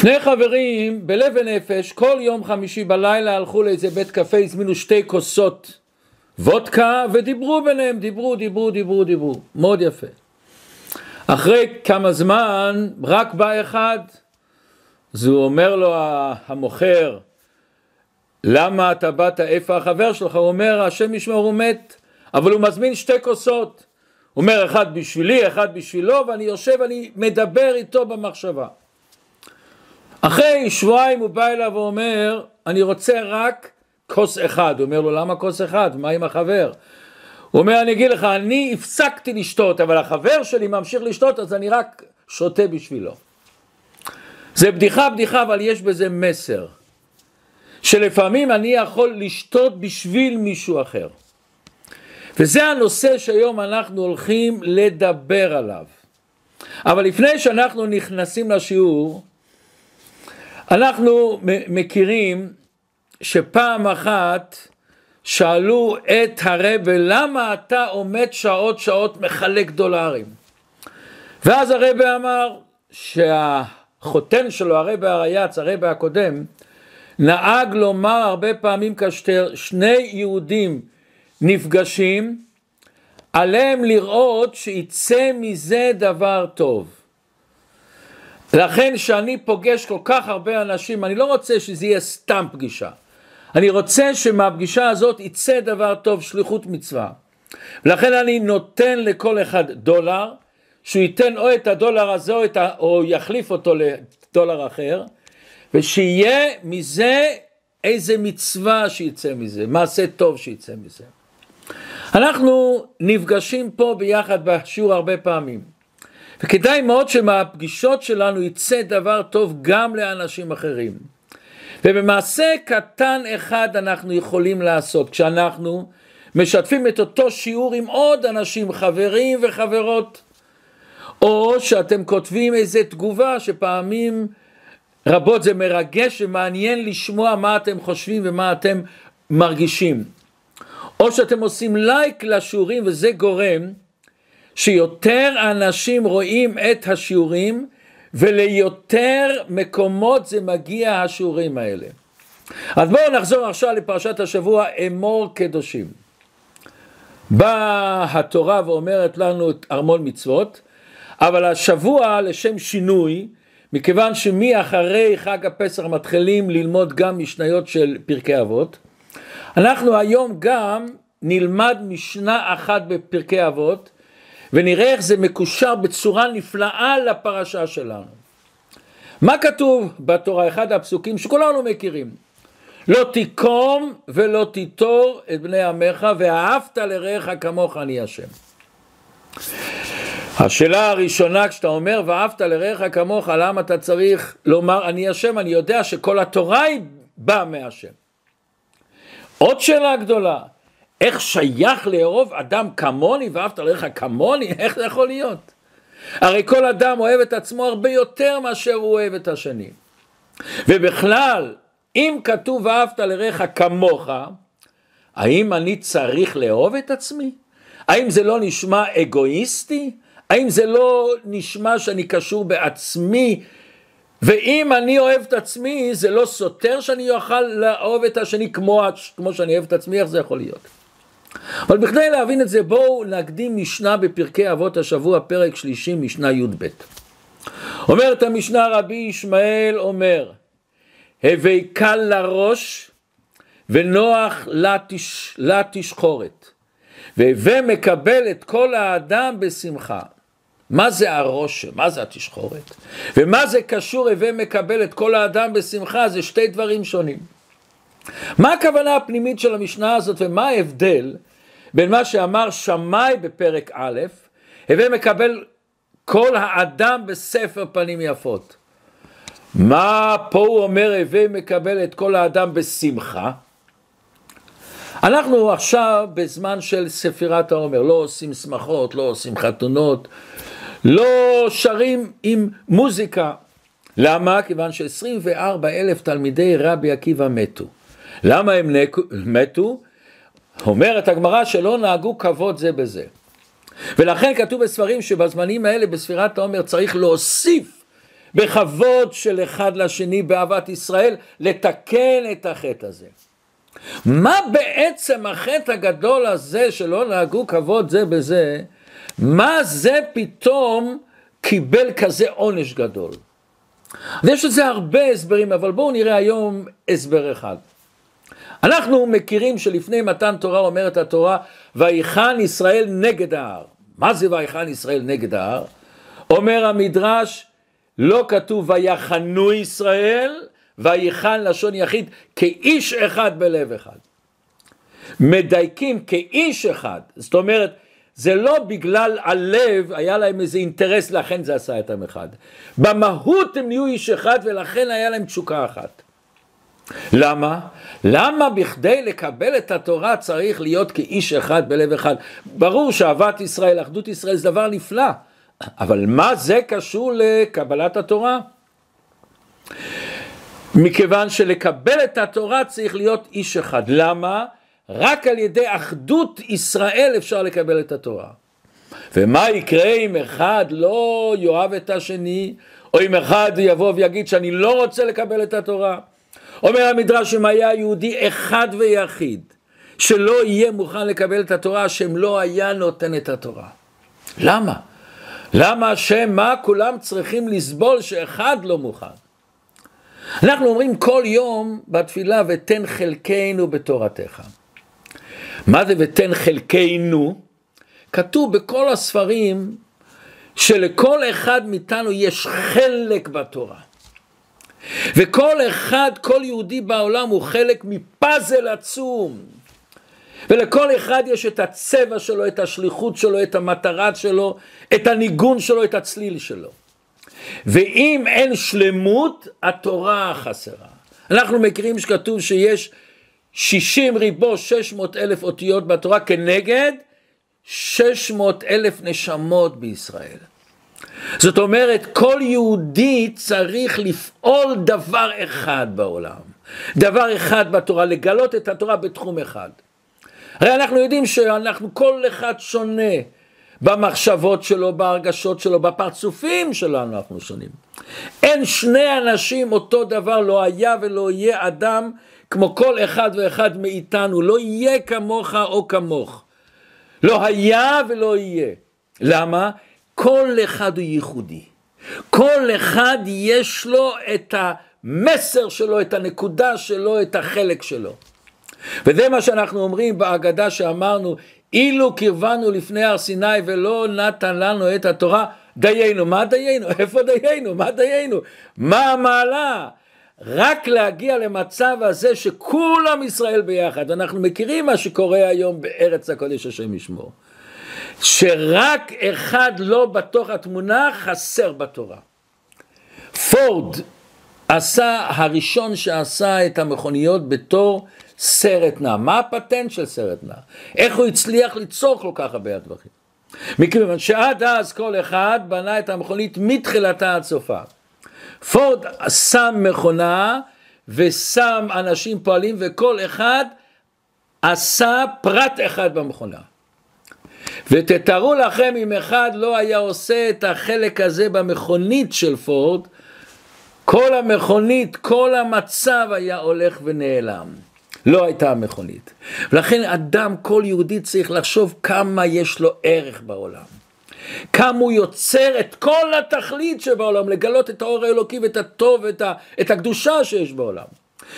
שני חברים בלב ונפש כל יום חמישי בלילה הלכו לאיזה בית קפה, הזמינו שתי כוסות וודקה ודיברו ביניהם, דיברו. מאוד יפה. אחרי כמה זמן רק בא אחד, אז הוא אומר לו המוכר, למה אתה באת, איפה החבר שלך? הוא אומר, השם ישמור, הוא מת, אבל הוא מזמין שתי כוסות. הוא אומר, אחד בשבילי, אחד בשבילו, ואני יושב, אני מדבר איתו במחשבה. אחרי שבועיים הוא בא אליו ואומר, אני רוצה רק כוס אחד. הוא אומר לו, למה כוס אחד? מה עם החבר? הוא אומר, אני אגיד לך, אני הפסקתי לשתות, אבל החבר שלי ממשיך לשתות, אז אני רק שותה בשבילו. זה בדיחה, אבל יש בזה מסר. שלפעמים אני יכול לשתות בשביל מישהו אחר. וזה הנושא שהיום אנחנו הולכים לדבר עליו. אבל לפני שאנחנו נכנסים לשיעור, אנחנו מכירים שפעם אחת שאלו את הרבי, למה אתה עומד שעות מחלק דולרים? ואז הרבי אמר שהחותן שלו, הרבי הרייץ, הרבי הקודם, נהג לומר הרבה פעמים כאשר שני יהודים נפגשים, עליהם לראות שיצא מזה דבר טוב. לכן שאני פוגש כל כך הרבה אנשים, אני לא רוצה שזה יהיה סתם פגישה. אני רוצה שמהפגישה הזאת יצא דבר טוב, שליחות מצווה. ולכן אני נותן לכל אחד $, שהוא ייתן או את הדולר הזה או יחליף אותו לדולר אחר, ושיהיה מזה איזה מצווה שיצא מזה, מעשה טוב שיצא מזה. אנחנו נפגשים פה ביחד בשיעור הרבה פעמים, וכדאי מאוד שמהפגישות שלנו יצא דבר טוב גם לאנשים אחרים. ובמעשה קטן אחד אנחנו יכולים לעשות, כשאנחנו משתפים את אותו שיעור עם עוד אנשים, חברים וחברות, או שאתם כותבים איזה תגובה שפעמים רבות זה מרגש ומעניין לשמוע מה אתם חושבים ומה אתם מרגישים. או שאתם עושים לייק לשיעורים, וזה גורם שיותר אנשים רואים את השיעורים, וליותר מקומות זה מגיע השיעורים האלה. אז בואו נחזור עכשיו לפרשת השבוע, אמור קדושים. באה התורה ואומרת לנו את ארמון מצוות, אבל השבוע לשם שינוי, מכיוון שמאחרי חג הפסח מתחילים ללמוד גם משניות של פרקי אבות, אנחנו היום גם נלמד משנה אחת בפרקי אבות, ונראה איך זה מקושר בצורה נפלאה לפרשה שלנו. מה כתוב בתורה? אחד הפסוקים שכולנו מכירים. לא תיקום ולא תיטור את בני עמך, ואהבת לרעך כמוך, אני השם. השאלה הראשונה, כשאתה אומר ואהבת לרעך כמוך, למה אתה צריך לומר אני השם? אני יודע שכל התורה היא באה מהשם. עוד שאלה גדולה, איך שייך לאהוב אדם כמוני ואהבת לרעך כמוני? איך זה יכול להיות? הרי כל אדם אוהב את עצמו הרבה יותר מאשר הוא אוהב את השני. ובכלל, אם כתוב ואהבת לרעך כמוך, האם אני צריך לאהוב את עצמי? האם זה לא נשמע אגואיסטי? האם זה לא נשמע שאני קשור בעצמי? ואם אני אוהב את עצמי, זה לא סותר שאני יוכל לאהוב את השני כמו שאני אוהב את עצמי? איך זה יכול להיות? אבל בכדי להבין את זה, בואו נקדים משנה בפרקי אבות השבוע, פרק 30, משנה י"ב. אומרת המשנה, רבי ישמעאל אומר, הווי קל לראש ונוח לתשחורת, והווה מקבל את כל האדם בשמחה. מה זה הראש? מה זה התשחורת? ומה זה קשור הווה מקבל את כל האדם בשמחה? זה שתי דברים שונים. מה הכוונה הפנימית של המשנה הזאת, ומה ההבדל בין מה שאמר שמאי בפרק א', הווה מקבל כל האדם בספר פנים יפות? מה פה הוא אומר הווה מקבל את כל האדם בשמחה? אנחנו עכשיו בזמן של ספירת העומר, לא עושים שמחות, לא עושים חתונות, לא שרים עם מוזיקה. למה? כיוון ש24,000 תלמידי רבי עקיבא מתו. למה הם מתו? אומרת הגמרא שלא נהגו כבוד זה בזה. ולכן כתוב בספרים שבזמנים האלה בספירת העומר צריך להוסיף בכבוד של אחד לשני באהבת ישראל, לתקן את החטא הזה. מה בעצם החטא הגדול הזה שלא נהגו כבוד זה בזה, מה זה פתאום קיבל כזה עונש גדול? יש לזה הרבה הסברים, אבל בואו נראה היום הסבר אחד. אנחנו מכירים שלפני מתן תורה אומרת התורה, ויחן ישראל נגד ההר. מה זה ויחן ישראל נגד ההר? אומר המדרש, לא כתוב ויחנו ישראל, ויחן לשון יחיד, כאיש אחד בלב אחד. מדייקים כאיש אחד, זאת אומרת, זה לא בגלל הלב, היה להם איזה אינטרס, לכן זה עשה אתם אחד. במהות הם נהיו איש אחד, ולכן היה להם תשוקה אחת. למה? למה בכדי לקבל את התורה צריך להיות כאיש אחד בלב אחד? ברור שאהבת ישראל, אחדות ישראל זה דבר נפלא, אבל מה זה קשור לקבלת התורה? מכיוון שלקבל את התורה צריך להיות איש אחד. למה? רק על ידי אחדות ישראל אפשר לקבל את התורה. ומה יקרה אם אחד לא יאהב את השני, או אם אחד יבוא ויגיד שאני לא רוצה לקבל את התורה? אומר המדרש, אם היה יהודי אחד ויחיד שלא יהיה מוכן לקבל את התורה, השם לא היה נותן את התורה. למה? למה השם, מה כולם צריכים לסבול שאחד לא מוכן? אנחנו אומרים כל יום בתפילה, ותן חלקנו בתורתך. מה זה ותן חלקנו? כתוב בכל הספרים שלכל אחד מאיתנו יש חלק בתורה. וכל אחד, כל יהודי בעולם הוא חלק מפאזל עצום. ולכל אחד יש את הצבע שלו, את השליחות שלו, את המטרה שלו, את הניגון שלו, את הצליל שלו. ואם אין שלמות, התורה חסרה. אנחנו מכירים שכתוב שיש 600,000 אותיות בתורה כנגד 600,000 נשמות בישראל. זאת אומרת, כל יהודי צריך לפעול דבר אחד בעולם, דבר אחד בתורה, לגלות את התורה בתחום אחד. הרי אנחנו יודעים שאנחנו כל אחד שונה במחשבות שלו, בהרגשות שלו, בפרצופים שלנו אנחנו שונים. אין שני אנשים אותו דבר, לא היה ולא יהיה אדם כמו כל אחד ואחד מאיתנו, לא יהיה כמוך או כמוך. לא היה ולא יהיה. למה? כל אחד הוא ייחודי. כל אחד יש לו את המסר שלו, את הנקודה שלו, את החלק שלו. וזה מה שאנחנו אומרים בהגדה שאמרנו, אילו קרבנו לפני הר סיני ולא נתן לנו את התורה, דיינו. מה דיינו? איפה דיינו? מה דיינו? מה המעלה? רק להגיע למצב הזה שכולם ישראל ביחד. אנחנו מכירים מה שקורה היום בארץ הקודש, השם ישמור. שרק אחד לא בתוך התמונה, חסר בתורה. פורד עשה, הראשון שעשה את המכוניות בתור סרט נע. מה הפטנט של סרט נע? איך הוא הצליח ליצור כל כך הרבה הדברים? מכיוון שעד אז כל אחד בנה את המכונית מתחילתה עד סופה. פורד שם מכונה ושם אנשים פועלים, וכל אחד עשה פרט אחד במכונה. ותתארו לכם אם אחד לא היה עושה את החלק הזה במכונית של פורד, כל המכונית, כל המצב היה הולך ונעלם. לא הייתה המכונית. ולכן אדם, כל יהודי צריך לחשוב כמה יש לו ערך בעולם. כמה הוא יוצר את כל התכלית שבעולם, לגלות את האור האלוקי ואת הטוב ואת הקדושה שיש בעולם.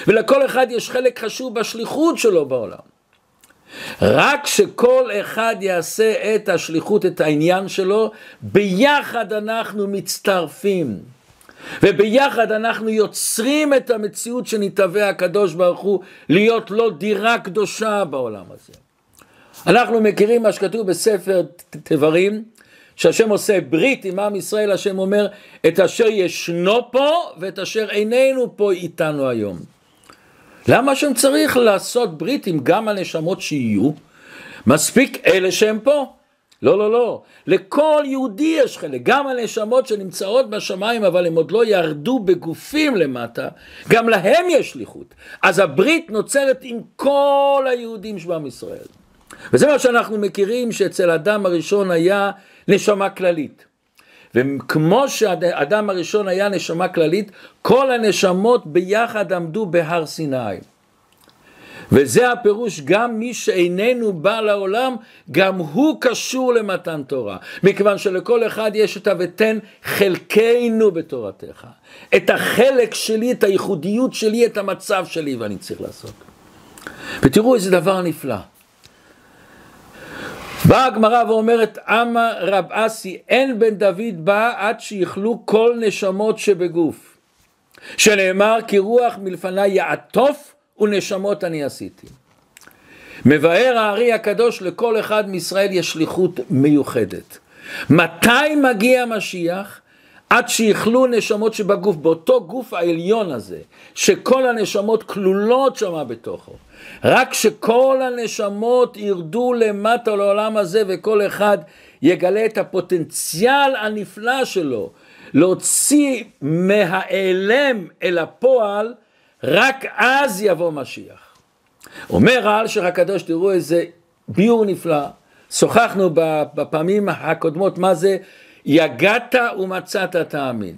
ולכל אחד יש חלק חשוב בשליחות שלו בעולם. רק שכל אחד יעשה את השליחות, את העניין שלו, ביחד אנחנו מצטרפים. וביחד אנחנו יוצרים את המציאות שנתווה הקדוש ברוך הוא להיות לו דירה קדושה בעולם הזה. אנחנו מכירים מה שכתוב בספר דברים, שהשם עושה ברית עם עם ישראל, השם אומר את אשר ישנו פה ואת אשר איננו פה איתנו היום. למה השם צריך לעשות ברית עם גם הנשמות שיהיו? מספיק אלה שהם פה. לא, לא, לא. לכל יהודי יש חלק. גם הנשמות שנמצאות בשמיים, אבל הם עוד לא ירדו בגופים למטה, גם להם יש שליחות. אז הברית נוצרת עם כל היהודים שבעם ישראל. וזה מה שאנחנו מכירים, שאצל אדם הראשון היה נשמה כללית. וכמו שהאדם הראשון היה נשמה כללית, כל הנשמות ביחד עמדו בהר סיני. וזה הפירוש, גם מי שאיננו בא לעולם, גם הוא קשור למתן תורה. מכיוון שלכל אחד יש את הוותן חלקנו בתורתך. את החלק שלי, את הייחודיות שלי, את המצב שלי, ואני צריך לעשות. ותראו איזה דבר נפלא. באה הגמרא ואומרת, אמר רב אסי, אין בן דוד בא עד שיכלו כל נשמות שבגוף. שנאמר, כי רוח מלפני יעטוף, ונשמות אני עשיתי. מבאר הארי הקדוש, לכל אחד מישראל יש שליחות מיוחדת. מתי מגיע משיח? עד שיכלו נשמות שבגוף, באותו גוף העליון הזה, שכל הנשמות כלולות שמה בתוכו. רק שכל הנשמות ירדו למטה לעולם הזה, וכל אחד יגלה את הפוטנציאל הנפלא שלו, להוציא מהאלם אל הפועל, רק אז יבוא משיח. אומר האלשך הקדוש, תראו איזה ביור נפלא, שוחחנו בפעמים הקודמות, מה זה יגעת ומצאת תאמין.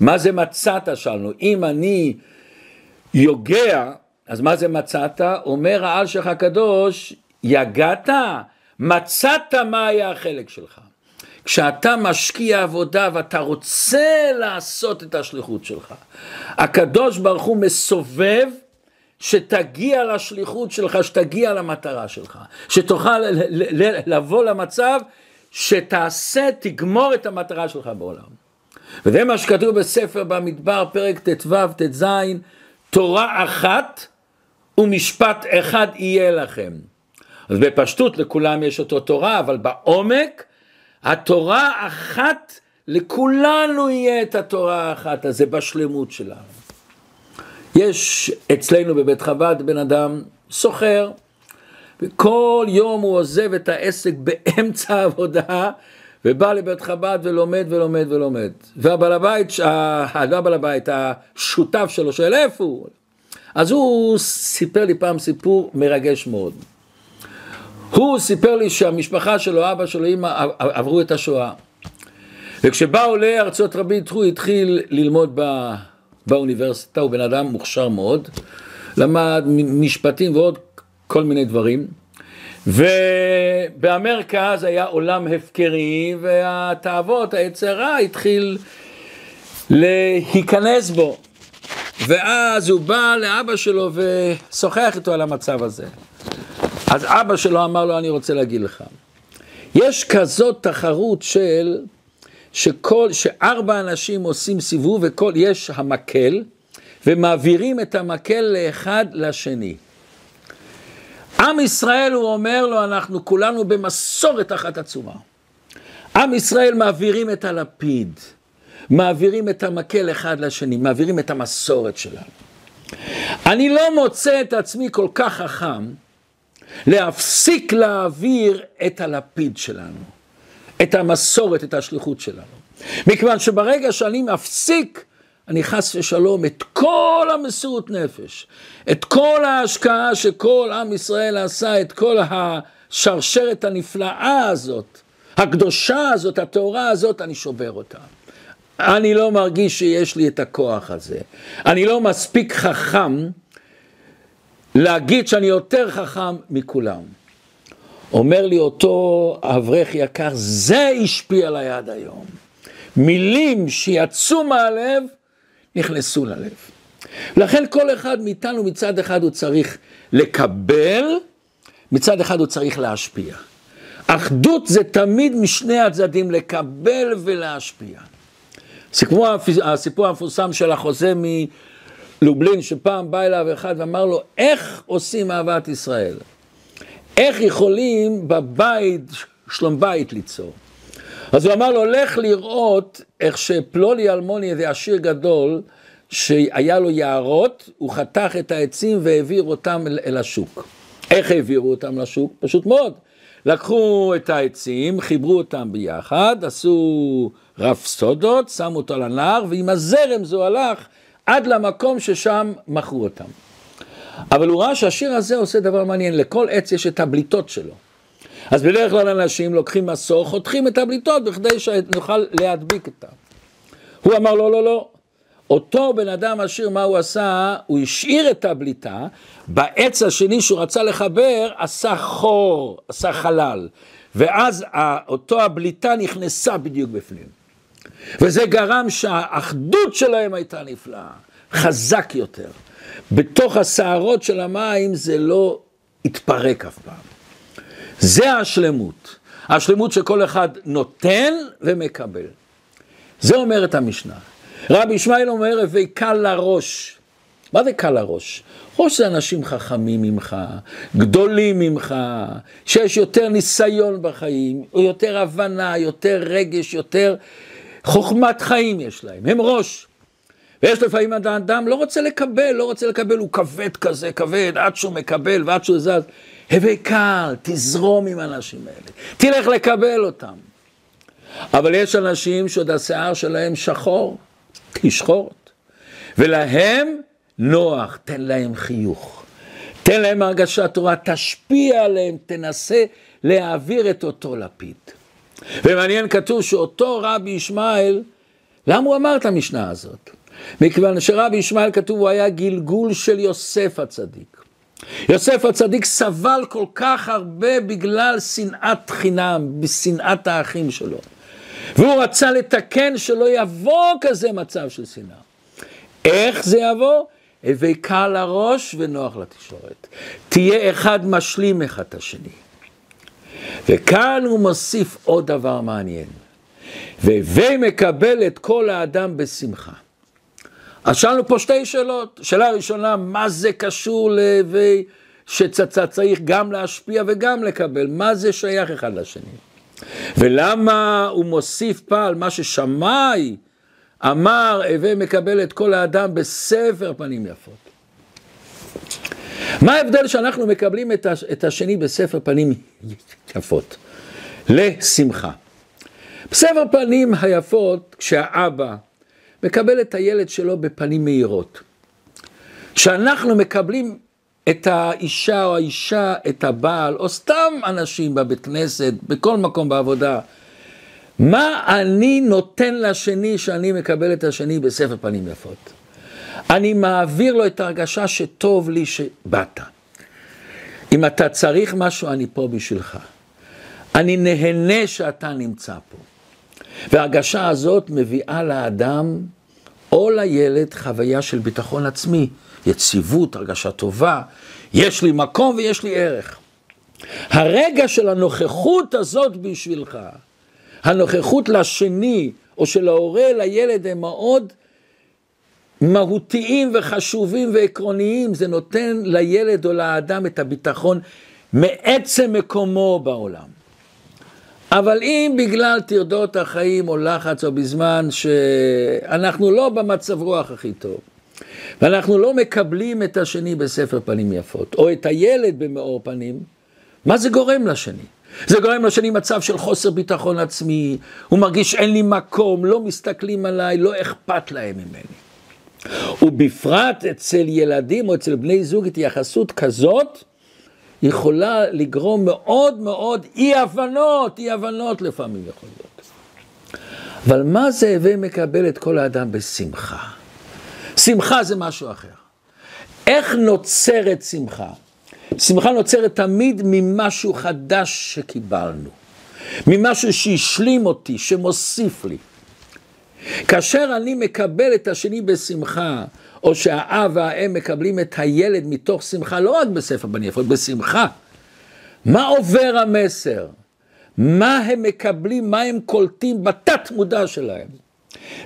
מה זה מצאת? שאלנו, אם אני יוגע, אז מה זה מצאת? אומר האלשך הקדוש, יגעת, מצאת מה היה החלק שלך. כשאתה משקיע עבודה ואתה רוצה לעשות את השליחות שלך, הקדוש ברוך הוא מסובב שתגיע לשליחות שלך, שתגיע למטרה שלך, שתוכל לבוא למצב שתעשה, תגמור את המטרה שלך בעולם. וזה מה שכתוב בספר במדבר, פרק תתו"ב תז, תורה אחת ומשפט אחד יהיה לכם. אז בפשטות לכולם יש אותו תורה, אבל בעומק, התורה אחת, לכולנו יהיה את התורה האחת הזה בשלמות שלנו. יש אצלנו בבית חב"ד בן אדם סוחר, וכל יום הוא עוזב את העסק באמצע העבודה, ובא לבית חב"ד ולומד ולומד ולומד. והבעל הבית, השותף שלו, שואל איפה הוא? אז הוא סיפר לי פעם סיפור מרגש מאוד. הוא סיפר לי שהמשפחה שלו, אבא שלו, אמא, עברו את השואה. וכשבאו לארצות הברית, הוא התחיל ללמוד באוניברסיטה, הוא בן אדם מוכשר מאוד, למד משפטים ועוד כל מיני דברים. ובאמריקה אז היה עולם הפקרי, והתאוות, היצר הרע, התחיל להיכנס בו. ואז הוא בא לאבא שלו ושוחח איתו על המצב הזה. אז אבא שלו אמר לו, אני רוצה להגיד לך, יש כזאת תחרות של, שארבע אנשים עושים סיבוב, יש המקל, ומעבירים את המקל לאחד לשני. עם ישראל, הוא אומר לו, אנחנו כולנו במסורת אחת עצומה. עם ישראל מעבירים את הלפיד, מעבירים את המקל אחד לשני, מעבירים את המסורת שלנו. אני לא מוצא את עצמי כל כך חכם, להפסיק להעביר את הלפיד שלנו, את המסורת, את השליחות שלנו. מכיוון שברגע שאני מפסיק, אני חס ושלום את כל המסירות נפש, את כל ההשקעה שכל עם ישראל עשה, את כל השרשרת הנפלאה הזאת, הקדושה הזאת, התורה הזאת, אני שובר אותה. אני לא מרגיש שיש לי את הכוח הזה. אני לא מספיק חכם, להגיד שאני יותר חכם מכולם. אומר לי אותו אברך יקר, זה השפיע עליי עד היום. מילים שיצאו מהלב, נכנסו ללב. לכן כל אחד מאיתנו מצד אחד הוא צריך לקבל, מצד אחד הוא צריך להשפיע. אחדות זה תמיד משני הצדדים, לקבל ולהשפיע. זה כמו הסיפור המפורסם של החוזה לובלין, שפעם בא אליו אחד ואמר לו, איך עושים אהבת ישראל? איך יכולים בבית, שלום בית ליצור? אז הוא אמר לו, לך לראות איך שפלולי אלמוני, איזה עשיר גדול, שהיה לו יערות, הוא חתך את העצים והעביר אותם אל השוק. איך העבירו אותם לשוק? פשוט מאוד. לקחו את העצים, חיברו אותם ביחד, עשו רפסודות, שמו אותו לנהר, ועם הזרם זו הלך, עד למקום ששם מכרו אותם. אבל הוא ראה שהשיר הזה עושה דבר מעניין, לכל עץ יש את הבליטות שלו. אז בדרך כלל אנשים לוקחים מסור, חותכים את הבליטות בכדי שנוכל להדביק אותם. הוא אמר לא, לא, לא. אותו בן אדם עשיר, מה הוא עשה? הוא השאיר את הבליטה, בעץ השני שהוא רצה לחבר, עשה חור, עשה חלל. ואז אותו הבליטה נכנסה בדיוק בפנים. וזה גרם שהאחדות שלהם הייתה נפלאה, חזק יותר. בתוך הסערות של המים זה לא התפרק אף פעם. זה השלמות. השלמות שכל אחד נותן ומקבל. זה אומרת המשנה. רבי ישמעאל אומר, הווי קל לראש. מה זה קל לראש? ראש זה אנשים חכמים ממך, גדולים ממך, שיש יותר ניסיון בחיים, יותר הבנה, יותר רגש, יותר חוכמת חיים יש להם. הם ראש. ויש לפעמים אדם לא רוצה לקבל, הוא כבד כזה, עד שהוא מקבל ועד שהוא זז. הווי קל, תזרום עם האנשים האלה, תלך לקבל אותם. אבל יש אנשים שעוד השיער שלהם שחור, תשחורת, ולהם נוח, תן להם חיוך, תן להם הרגשה תורה, תשפיע עליהם, תנסה להעביר את אותו לפיד. ומעניין כתוב שאותו רבי ישמעאל, למה הוא אמר את המשנה הזאת? מכיוון שרבי ישמעאל כתוב הוא היה גלגול של יוסף הצדיק. יוסף הצדיק סבל כל כך הרבה בגלל שנאת חינם, בשנאת האחים שלו. והוא רצה לתקן שלא יבוא כזה מצב של שנאה. איך זה יבוא? הווי קל לראש ונוח לתשאורת. תהיה אחד משלים אחד את השני. וכאן הוא מוסיף עוד דבר מעניין. והווי מקבל את כל האדם בשמחה. אז שאלנו פה שתי שאלות. שאלה הראשונה, מה זה קשור להווי שצריך גם להשפיע וגם לקבל? מה זה שייך אחד לשני? ולמה הוא מוסיף פה על מה ששמאי אמר, הווי מקבל את כל האדם בסבר פנים יפות? מה ההבדל שאנחנו מקבלים את השני בסבר פנים יפות? לשמחה. בסבר פנים היפות, כשהאבא מקבל את הילד שלו בפנים מהירות. כשאנחנו מקבלים את האישה או האישה, את הבעל, או סתם אנשים בבית כנסת, בכל מקום בעבודה, מה אני נותן לשני שאני מקבל את השני בסבר פנים יפות? אני מעביר לו את הרגשה שטוב לי שבאת. אם אתה צריך משהו, אני פה בשבילך. אני נהנה שאתה נמצא פה. והרגשה הזאת מביאה לאדם או לילד חוויה של ביטחון עצמי, יציבות, הרגשה טובה, יש לי מקום ויש לי ערך. הרגע של הנוכחות הזאת בשבילך, הנוכחות לשני או של ההורה לילד הם מאוד מהותיים וחשובים ועקרוניים, זה נותן לילד או לאדם את הביטחון מעצם מקומו בעולם. אבל אם בגלל תרדות החיים או לחץ או בזמן שאנחנו לא במצב רוח הכי טוב, ואנחנו לא מקבלים את השני בסבר פנים יפות, או את הילד במאור פנים, מה זה גורם לשני? זה גורם לשני מצב של חוסר ביטחון עצמי, הוא מרגיש אין לי מקום, לא מסתכלים עליי, לא אכפת להם ממני. ובפרט אצל ילדים או אצל בני זוג התייחסות כזאת, יכולה לגרום מאוד מאוד אי הבנות לפעמים יכול להיות. אבל מה זה הווי מקבל את כל האדם בשמחה? שמחה זה משהו אחר. איך נוצרת שמחה? שמחה נוצרת תמיד ממשהו חדש שקיבלנו, ממשהו שהשלים אותי, שמוסיף לי. כאשר אני מקבל את השני בשמחה, או שהאב והאם מקבלים את הילד מתוך שמחה, לא רק בסבר פנים יפות, בשמחה. מה עובר המסר? מה הם מקבלים, מה הם קולטים בתת מודע שלהם?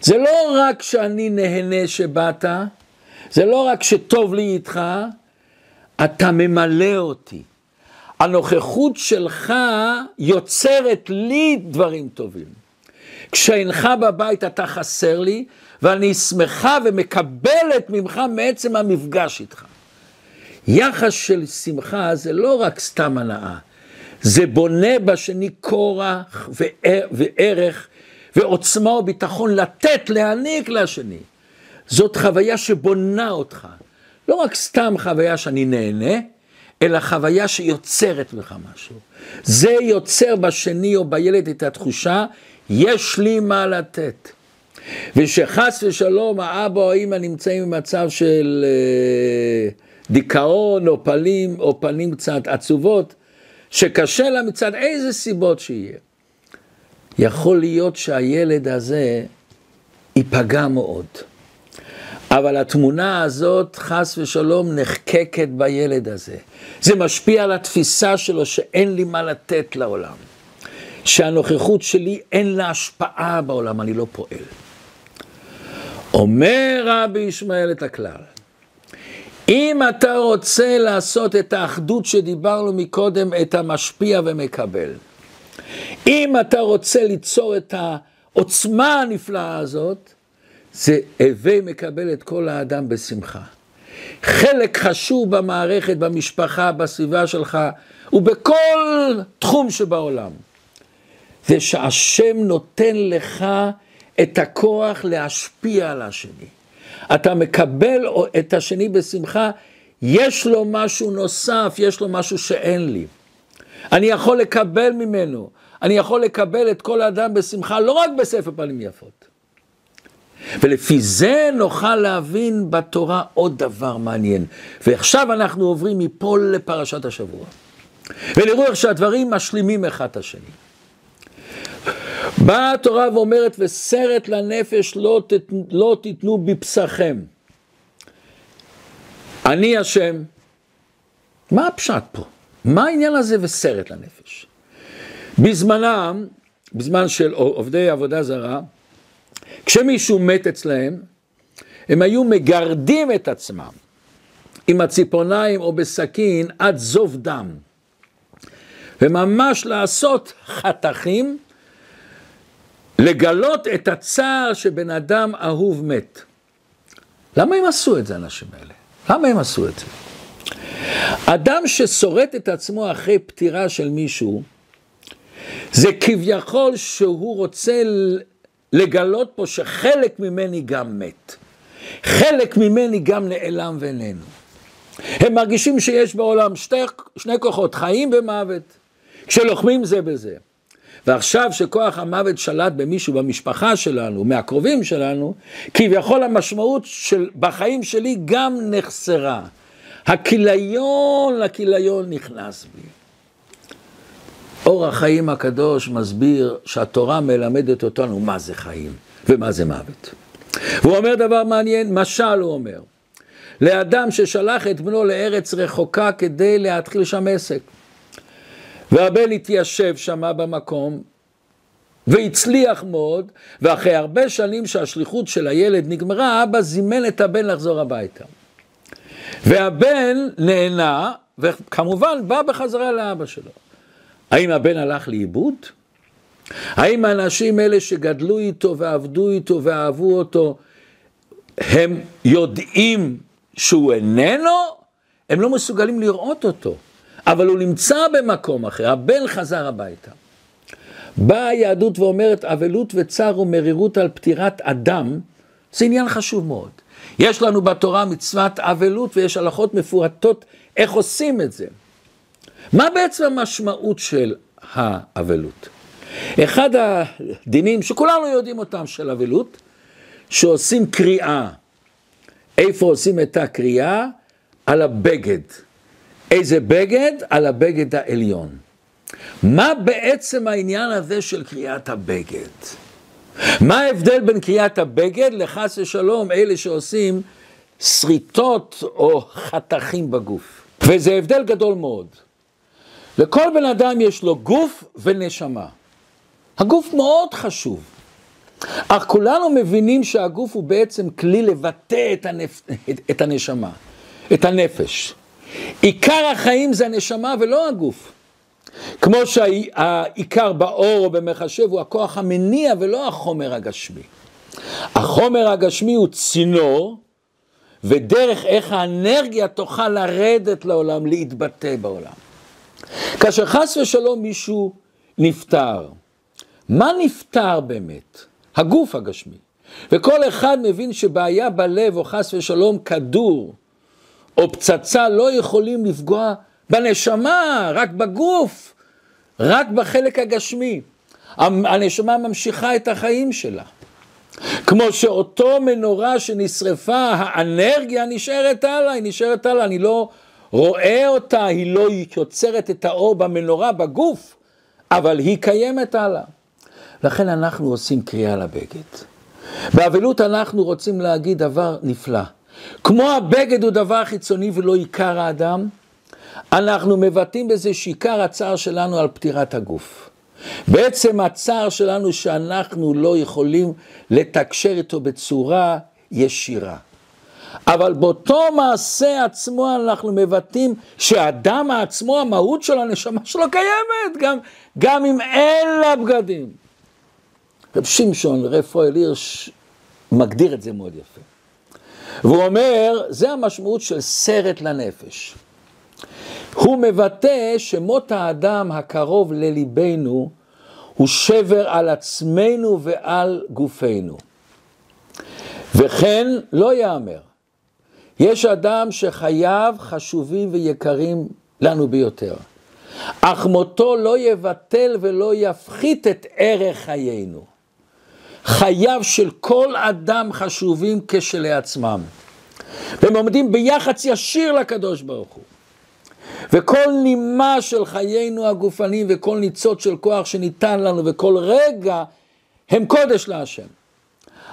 זה לא רק שאני נהנה שבאת, זה לא רק שטוב לי איתך, אתה ממלא אותי. הנוכחות שלך יוצרת לי דברים טובים. כשאינך בבית אתה חסר לי, ואני שמחה ומקבלת ממך מעצם המפגש איתך. יחס של שמחה זה לא רק סתם הנאה, זה בונה בשני כורח וערך ועוצמה וביטחון לתת, להעניק לשני. זאת חוויה שבונה אותך, לא רק סתם חוויה שאני נהנה, אלא חוויה שיוצרת לך משהו. זה יוצר בשני או בילד את התחושה, יש לי מה לתת. ושחס ושלום האבא או האמא נמצאים במצב של דיכאון או פנים קצת עצובות, שקשה לה מצד איזה סיבות שיהיה. יכול להיות שהילד הזה ייפגע מאוד. אבל התמונה הזאת חס ושלום נחקקת בילד הזה. זה משפיע על התפיסה שלו שאין לי מה לתת לעולם. שהנוכחות שלי אין לה השפעה בעולם, אני לא פועל. אומר רבי ישמעאל את הכלל. אם אתה רוצה לעשות את האחדות שדיברנו מקודם, את המשפיע ומקבל. אם אתה רוצה ליצור את העוצמה הנפלאה הזאת, זה הווי מקבל את כל האדם בשמחה. חלק חשוב במערכת, במשפחה, בסביבה שלך, ובכל תחום שבעולם. זה שהשם נותן לך את הכוח להשפיע על השני. אתה מקבל את השני בשמחה, יש לו משהו נוסף, יש לו משהו שאין לי. אני יכול לקבל ממנו, אני יכול לקבל את כל האדם בשמחה, לא רק בספר פנים יפות. ולפי זה נוכל להבין בתורה עוד דבר מעניין. ועכשיו אנחנו עוברים מפה לפרשת השבוע. ונראו איך שהדברים משלימים אחד את השני. באה התורה ואומרת, וסרט לנפש לא תיתנו בבשרכם. אני השם. מה הפשט פה? מה העניין הזה וסרט לנפש? בזמנם, בזמן של עובדי עבודה זרה, כשמישהו מת אצלהם, הם היו מגרדים את עצמם עם הציפורניים או בסכין עד זוב דם. וממש לעשות חתכים, לגלות את הצער שבן אדם אהוב מת. למה הם עשו את זה, אנשים האלה? למה הם עשו את זה? אדם ששורט את עצמו אחרי פטירה של מישהו, זה כביכול שהוא רוצה לגלות פה שחלק ממני גם מת. חלק ממני גם נעלם ואיננו. הם מרגישים שיש בעולם שני כוחות, חיים ומוות, כשלוחמים זה בזה. ועכשיו שכוח המוות שלט במישהו במשפחה שלנו, מהקרובים שלנו, כביכול המשמעות של בחיים שלי גם נחסרה. הכיליון נכנס בי. אור החיים הקדוש מסביר שהתורה מלמדת אותנו מה זה חיים ומה זה מוות. והוא אומר דבר מעניין, משל הוא אומר, לאדם ששלח את בנו לארץ רחוקה כדי להתחיל שם עסק. והבן התיישב שמה במקום והצליח מאוד, ואחרי הרבה שנים שהשליחות של הילד נגמרה, האבא זימן את הבן לחזור הביתה. והבן נהנה וכמובן בא בחזרה לאבא שלו. האם הבן הלך לאיבוד? האם האנשים אלה שגדלו איתו ועבדו איתו ואהבו אותו, הם יודעים שהוא איננו? הם לא מסוגלים לראות אותו. אבל הוא נמצא במקום אחר, הבן חזר הביתה. באה היהדות ואומרת, אבלות וצער ומרירות על פטירת אדם, זה עניין חשוב מאוד. יש לנו בתורה מצוות אבלות ויש הלכות מפורטות איך עושים את זה. מה בעצם המשמעות של האבלות? אחד הדינים שכולנו יודעים אותם של אבלות, שעושים קריאה. איפה עושים את הקריאה? על הבגד. איזה בגד? על הבגד העליון. מה בעצם העניין הזה של קריאת הבגד? מה ההבדל בין קריאת הבגד לחס ושלום אלה שעושים שריטות או חתכים בגוף? וזה הבדל גדול מאוד. לכל בן אדם יש לו גוף ונשמה. הגוף מאוד חשוב. אך כולנו מבינים שהגוף הוא בעצם כלי לבטא את הנשמה, את הנפש. עיקר החיים זה הנשמה ולא הגוף. כמו שהעיקר באור או במחשב הוא הכוח המניע ולא החומר הגשמי. החומר הגשמי הוא צינור, ודרך איך האנרגיה תוכל לרדת לעולם, להתבטא בעולם. כאשר חס ושלום מישהו נפטר, מה נפטר באמת? הגוף הגשמי. וכל אחד מבין שבעיה בלב או חס ושלום כדור, או פצצה לא יכולים לפגוע בנשמה, רק בגוף, רק בחלק הגשמי. הנשמה ממשיכה את החיים שלה. כמו שאותו מנורה שנשרפה, האנרגיה נשארת הלאה, היא נשארת הלאה, אני לא רואה אותה, היא לא יוצרת את האור במנורה, בגוף, אבל היא קיימת הלאה. לכן אנחנו עושים קריאה לבגד. באבלות אנחנו רוצים להגיד דבר נפלא. כמו הבגד הוא דבר חיצוני ולא עיקר האדם, אנחנו מבטאים בזה שעיקר הצער שלנו על פטירת הגוף. בעצם הצער שלנו שאנחנו לא יכולים לתקשר איתו בצורה ישירה. אבל באותו מעשה עצמו אנחנו מבטאים שהאדם עצמו, המהות של הנשמה שלו קיימת, גם אם אין לה בגדים. רבי שמשון רפאל הירש מגדיר את זה מאוד יפה. והוא אומר, זה המשמעות של סרט לנפש. הוא מבטא שמות האדם הקרוב לליבנו הוא שבר על עצמנו ועל גופנו. וכן לא יאמר, יש אדם שחייו חשובים ויקרים לנו ביותר, אך מותו לא יבטל ולא יפחית את ערך חיינו. חייו של כל אדם חשובים כשלעצמם. והם עומדים ביחס ישיר לקדוש ברוך הוא. וכל נימה של חיינו הגופנים וכל ניצוץ של כוח שניתן לנו וכל רגע הם קודש להשם.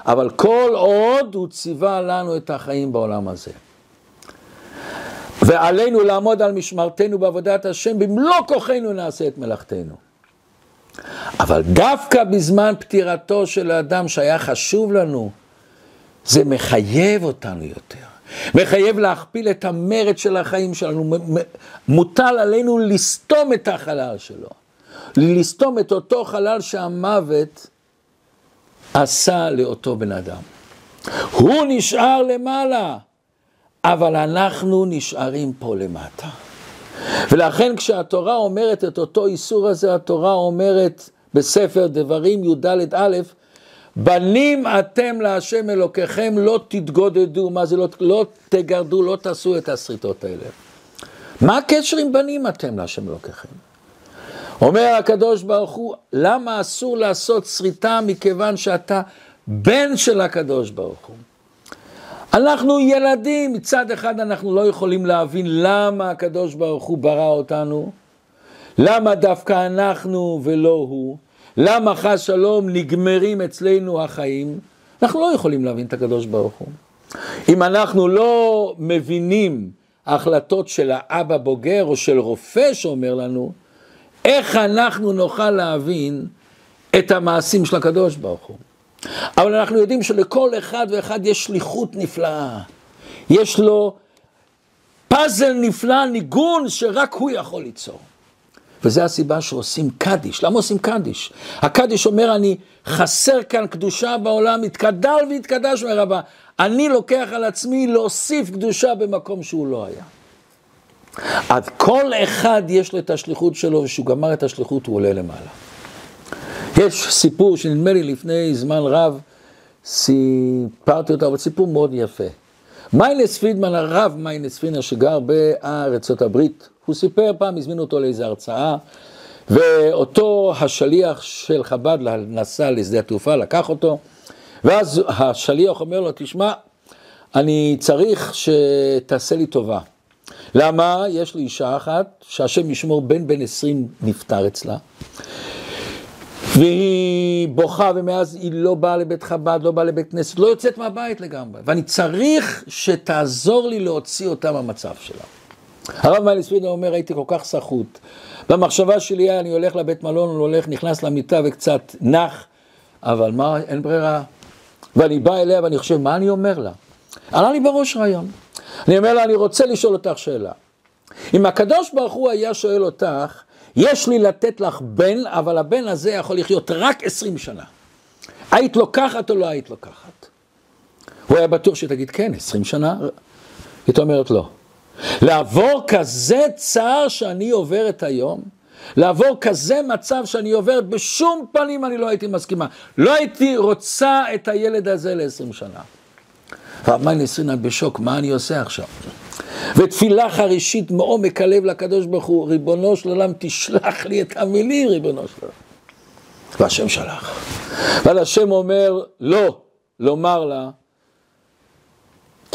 אבל כל עוד הוא ציווה לנו את החיים בעולם הזה. ועלינו לעמוד על משמרתנו בעבודת השם, במלוא כוחנו נעשה את מלאכתנו. אבל דווקא בזמן פטירתו של האדם שהיה חשוב לנו, זה מחייב אותנו יותר. מחייב להכפיל את המרד של החיים שלנו, מוטל עלינו לסתום את החלל שלו, לסתום את אותו חלל שהמוות עשה לאותו בן אדם. הוא נשאר למעלה, אבל אנחנו נשארים פה למטה. ולכן כשהתורה אומרת את אותו איסור הזה, התורה אומרת בספר דברים י"ד א', בנים אתם להשם אלוקיכם, לא תתגודדו, מה זה, לא תגרדו, לא תעשו את הסריטות האלה. מה הקשר עם בנים אתם להשם אלוקיכם? אומר הקדוש ברוך הוא, למה אסור לעשות סריטה? מכיוון שאתה בן של הקדוש ברוך הוא. אנחנו ילדים, מצד אחד אנחנו לא יכולים להבין למה הקדוש ברוך הוא ברא אותנו, למה דווקא אנחנו ולא הוא, למה חס שלום נגמרים אצלנו החיים, אנחנו לא יכולים להבין את הקדוש ברוך הוא. אם אנחנו לא מבינים החלטות של האבא בוגר או של רופא שאומר לנו, איך אנחנו נוכל להבין את המעשים של הקדוש ברוך הוא? אבל אנחנו יודעים שלכל אחד ואחד יש שליחות נפלאה. יש לו פאזל נפלא, ניגון שרק הוא יכול ליצור. וזו הסיבה שעושים קדיש. למה עושים קדיש? הקדיש אומר, אני חסר כאן קדושה בעולם, התקדל והתקדש מרבה. אני לוקח על עצמי להוסיף קדושה במקום שהוא לא היה. אז כל אחד יש לו את השליחות שלו, ושהוא גמר את השליחות הוא עולה למעלה. יש סיפור שנדמה לי לפני זמן רב סיפרתי אותו, אבל סיפור מאוד יפה. מיינס פרידמן, הרב מיינס פרידמן שגר בארצות הברית, הוא סיפר פעם, הזמינו אותו לאיזו הרצאה, ואותו השליח של חב"ד נסע לשדה התעופה, לקח אותו, ואז השליח אומר לו, תשמע, אני צריך שתעשה לי טובה. למה? יש לי אישה אחת שהשם ישמור, בן 20 נפטר אצלה, והיא בוכה, ומאז היא לא באה לבית חב"ד, לא באה לבית כנסת, לא יוצאת מהבית לגמרי, ואני צריך שתעזור לי להוציא אותה מהמצב שלה. הרב מיילס פרידמן אומר, הייתי כל כך סחוט, במחשבה שלי אני הולך לבית מלון, אני הולך, נכנס למיטה וקצת נח, אבל מה, אין ברירה, ואני בא אליה ואני חושב, מה אני אומר לה? עלה לי בראש רעיון, אני אומר לה, אני רוצה לשאול אותך שאלה. אם הקדוש ברוך הוא היה שואל אותך, יש לי לתת לך בן, אבל הבן הזה יכול לחיות רק 20 שנה. היית לוקחת או לא היית לוקחת? הוא היה בטוח שתגיד כן, 20 שנה? היא אומרת לא. לעבור כזה צער שאני עוברת היום, לעבור כזה מצב שאני עוברת, בשום פנים אני לא הייתי מסכימה. לא הייתי רוצה את הילד הזה ל-20 שנה. הרב מיינס פרידמן בשוק, מה אני עושה עכשיו? ותפילה חרישית מעומק הלב לקדוש ברוך הוא, ריבונו של עולם תשלח לי את המילים, ריבונו של עולם. והשם שלח. אבל השם אומר לא, לומר לה,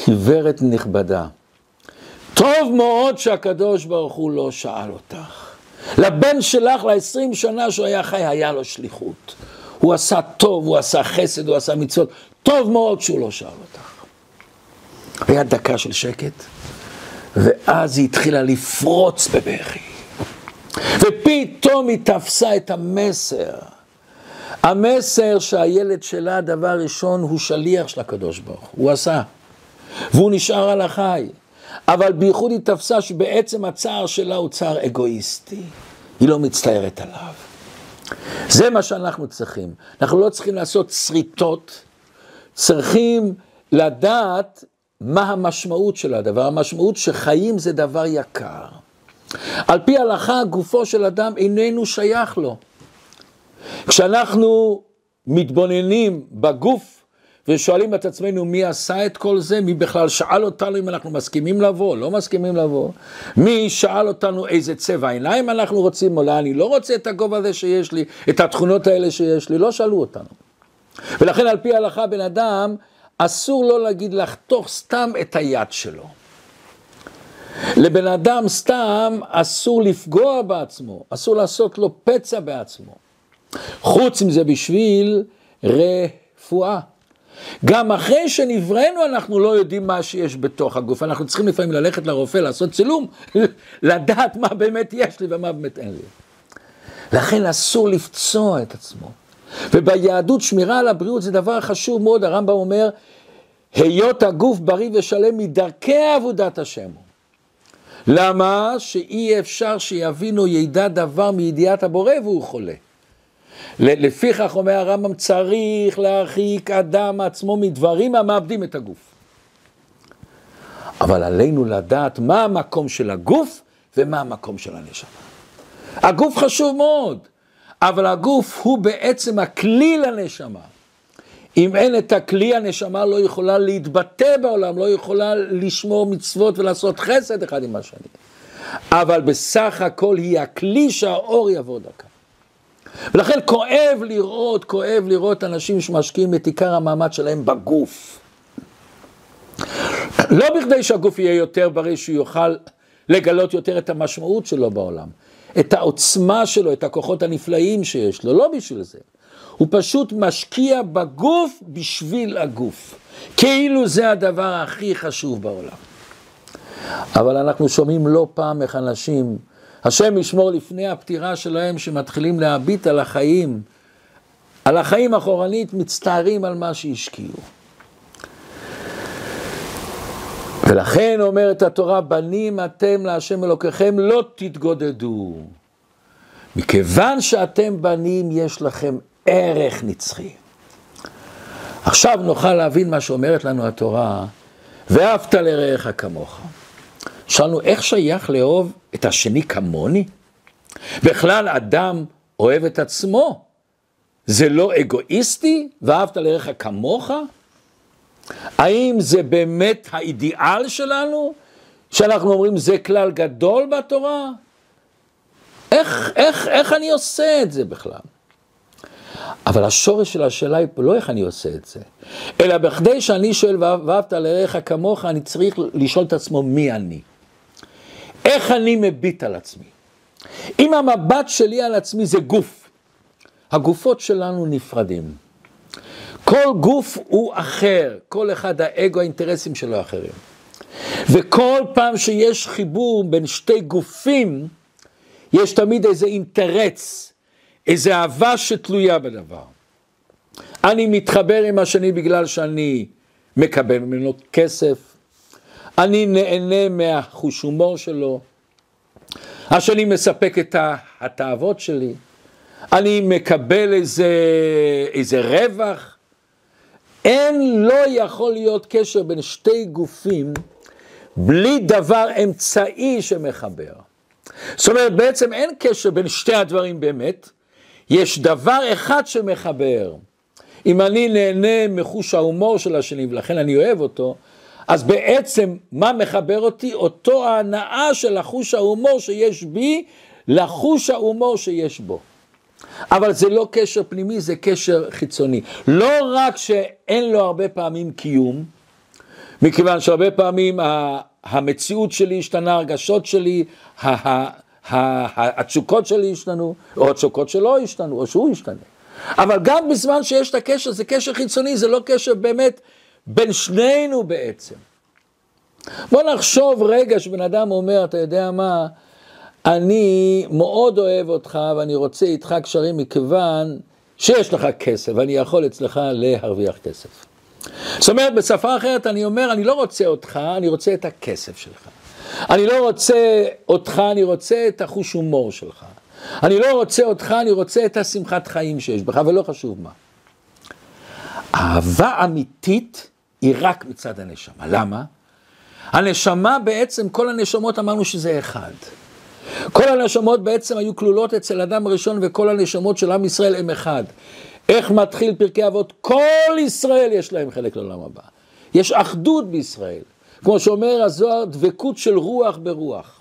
גברת נכבדה, טוב מאוד שהקדוש ברוך הוא לא שאל אותך. לבן שלך, ל-20 שנה שהוא היה חי, היה לו שליחות. הוא עשה טוב, הוא עשה חסד, הוא עשה מצוות. טוב מאוד שהוא לא שאל אותך. היה דקה של שקט, ואז היא התחילה לפרוץ בבכי. ופתאום היא תפסה את המסר. המסר שהילד שלה, דבר ראשון, הוא שליח של הקדוש ברוך. הוא עשה. והוא נשאר על החי. אבל בייחוד היא תפסה שבעצם הצער שלה הוא צער אגואיסטי. היא לא מצטערת עליו. זה מה שאנחנו צריכים. אנחנו לא צריכים לעשות שריטות. צריכים לדעת מה המשמעות של הדבר. המשמעות שחיים זה דבר יקר. על פי הלכה, גופו של אדם איננו שייך לו. כשאנחנו מתבוננים בגוף, ושואלים את עצמנו מי עשה את כל זה, מי בכלל שאל אותנו אם אנחנו מסכימים לבוא, לא מסכימים לבוא, מי שאל אותנו איזה צבע עיניים אנחנו רוצים, אולי אני לא רוצה את הגובה הזה שיש לי, את התכונות האלה שיש לי, לא שאלו אותנו. ולכן על פי ההלכה בן אדם, אסור לא להגיד לחתוך סתם את היד שלו. לבן אדם סתם אסור לפגוע בעצמו, אסור לעשות לו פצע בעצמו. חוץ מזה בשביל רפואה. גם אחרי שנבראנו אנחנו לא יודעים מה שיש בתוך הגוף, אנחנו צריכים לפעמים ללכת לרופא, לעשות צילום, לדעת מה באמת יש לי ומה באמת אין לי. לכן אסור לפצוע את עצמו. וביהדות שמירה על הבריאות זה דבר חשוב מאוד, הרמב"ם אומר, היות הגוף בריא ושלם מדרכי עבודת השם. למה? שאי אפשר שיבינו ידע דבר מידיעת הבורא והוא חולה. לפיכך אומר הרמב"ם צריך להרחיק אדם עצמו מדברים המאבדים את הגוף. אבל עלינו לדעת מה המקום של הגוף ומה המקום של הנשמה. הגוף חשוב מאוד, אבל הגוף הוא בעצם הכלי לנשמה. אם אין את הכלי, הנשמה לא יכולה להתבטא בעולם, לא יכולה לשמור מצוות ולעשות חסד אחד עם השני. אבל בסך הכל היא הכלי שהאור יבוא דקה. ולכן כואב לראות אנשים שמשקיעים את עיקר המעמד שלהם בגוף. לא בכדי שהגוף יהיה יותר בריא, שהוא יוכל לגלות יותר את המשמעות שלו בעולם, את העוצמה שלו, את הכוחות הנפלאים שיש לו, לא בשביל זה. הוא פשוט משקיע בגוף בשביל הגוף. כאילו זה הדבר הכי חשוב בעולם. אבל אנחנו שומעים לא פעם איך אנשים, השם ישמור לפני הפטירה שלהם שמתחילים להביט על החיים, אחורנית מצטערים על מה שהשקיעו. ולכן אומרת התורה, בנים אתם להשם אלוקיכם לא תתגודדו. מכיוון שאתם בנים יש לכם ערך נצחי. עכשיו נוכל להבין מה שאומרת לנו התורה, ואהבת לרעך כמוך. שאלנו איך שייך לאהוב את השני כמוני? בכלל אדם אוהב את עצמו. זה לא אגואיסטי? ואהבת לרעך כמוך? האם זה באמת האידיאל שלנו? שאנחנו אומרים זה כלל גדול בתורה? איך אני עושה את זה בכלל? אבל השורש של השאלה היא לא איך אני עושה את זה, אלא בכדי שאני שואל ואהבת לרעך כמוך, אני צריך לשאול את עצמו מי אני. איך אני מביט על עצמי? אם המבט שלי על עצמי זה גוף, הגופות שלנו נפרדים. כל גוף הוא אחר, כל אחד האגו, האינטרסים שלו אחרים. וכל פעם שיש חיבור בין שתי גופים, יש תמיד איזה אינטרס, איזו אהבה שתלויה בדבר. אני מתחבר עם השני בגלל שאני מקבל ממנו כסף, אני נהנה מהחוש הומור שלו, השני מספק את התאוות שלי, אני מקבל איזה רווח. אין לא יכול להיות קשר בין שתי גופים בלי דבר אמצעי שמחבר. זאת אומרת בעצם אין קשר בין שתי הדברים באמת, יש דבר אחד שמחבר. אם אני נהנה מחוש ההומור של השני ולכן אני אוהב אותו, אז בעצם מה מחבר אותי? אותו ההנאה של החוש ההומור שיש בי, לחוש ההומור שיש בו. אבל זה לא קשר פנימי, זה קשר חיצוני. לא רק שאין לו הרבה פעמים קיום, מכיוון שהרבה פעמים המציאות שלי השתנה, הרגשות שלי, התשוקות שלי השתנו, או התשוקות שלו השתנו, או שהוא השתנה. אבל גם בזמן שיש את הקשר, זה קשר חיצוני, זה לא קשר באמת בין שנינו בעצם. בוא נחשוב רגע שבן אדם אומר, אתה יודע מה, אני מאוד אוהב אותך ואני רוצה איתך קשרים מכיוון שיש לך כסף ואני יכול אצלך להרוויח כסף. זאת אומרת, בשפה אחרת אני אומר, אני לא רוצה אותך, אני רוצה את הכסף שלך. אני לא רוצה אותך, אני רוצה את החוש הומור שלך. אני לא רוצה אותך, אני רוצה את השמחת חיים שיש בך, ולא חשוב מה. אהבה אמיתית היא רק מצד הנשמה. למה? הנשמה בעצם, כל הנשמות אמרנו שזה אחד. כל הנשמות בעצם היו כלולות אצל אדם ראשון, וכל הנשמות של עם ישראל הם אחד. איך מתחיל פרקי אבות? כל ישראל יש להם חלק לעולם הבא. יש אחדות בישראל. כמו שאומר הזוהר, דבקות של רוח ברוח.